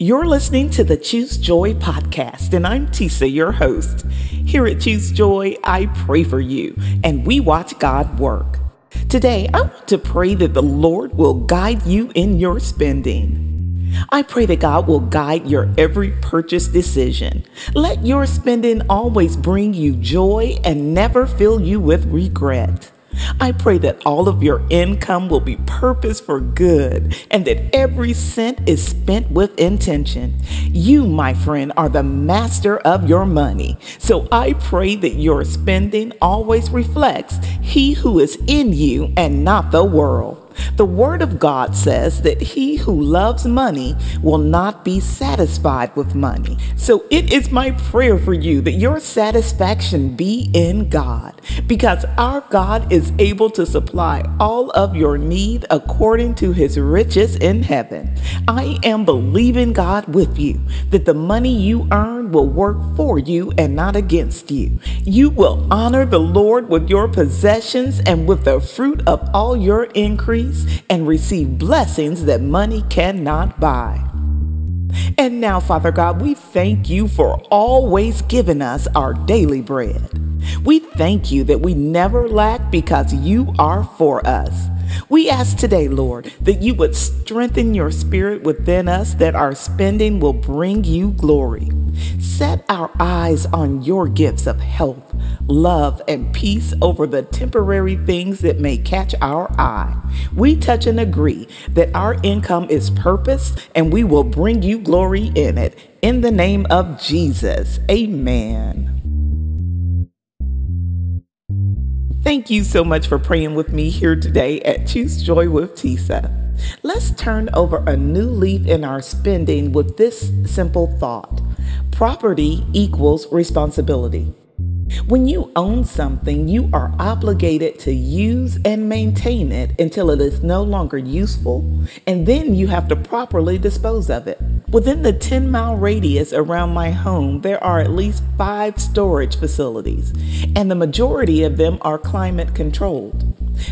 You're listening to the Choose Joy podcast, and I'm Tisa, your host. Here at Choose Joy, I pray for you, and we watch God work. Today, I want to pray that the Lord will guide you in your spending. I pray that God will guide your every purchase decision. Let your spending always bring you joy and never fill you with regret. I pray that all of your income will be purposed for good and that every cent is spent with intention. You, my friend, are the master of your money. So I pray that your spending always reflects He who is in you and not the world. The Word of God says that he who loves money will not be satisfied with money. So it is my prayer for you that your satisfaction be in God, because our God is able to supply all of your need according to His riches in heaven. I am believing God with you that the money you earn will work for you and not against you. You will honor the Lord with your possessions and with the fruit of all your increase, and receive blessings that money cannot buy. And now, Father God, we thank you for always giving us our daily bread. We thank you that we never lack because you are for us. We ask today, Lord, that you would strengthen your spirit within us, that our spending will bring you glory. Set our eyes on your gifts of health, love, and peace over the temporary things that may catch our eye. We touch and agree that our income is purpose, and we will bring you glory in it. In the name of Jesus, amen. Thank you so much for praying with me here today at Choose Joy with Tisa. Let's turn over a new leaf in our spending with this simple thought. Property equals responsibility. When you own something, you are obligated to use and maintain it until it is no longer useful, and then you have to properly dispose of it. Within the 10-mile radius around my home, there are at least 5 storage facilities, and the majority of them are climate controlled.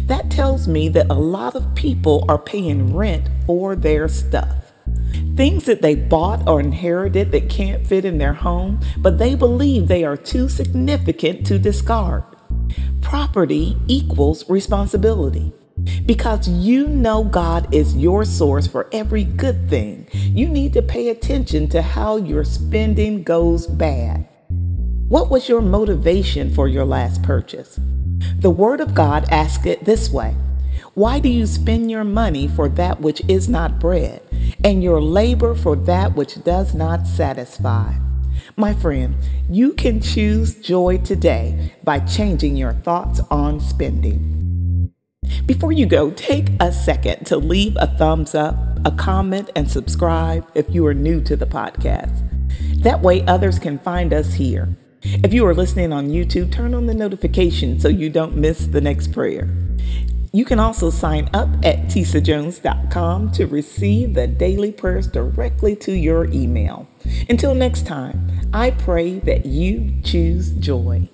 That tells me that a lot of people are paying rent for their stuff. Things that they bought or inherited that can't fit in their home, but they believe they are too significant to discard. Property equals responsibility. Because you know God is your source for every good thing, you need to pay attention to how your spending goes bad. What was your motivation for your last purchase? The Word of God asks it this way. Why do you spend your money for that which is not bread, and your labor for that which does not satisfy? My friend, you can choose joy today by changing your thoughts on spending. Before you go, take a second to leave a thumbs up, a comment, and subscribe if you are new to the podcast. That way others can find us here. If you are listening on YouTube, turn on the notification so you don't miss the next prayer. You can also sign up at tisajones.com to receive the daily prayers directly to your email. Until next time, I pray that you choose joy.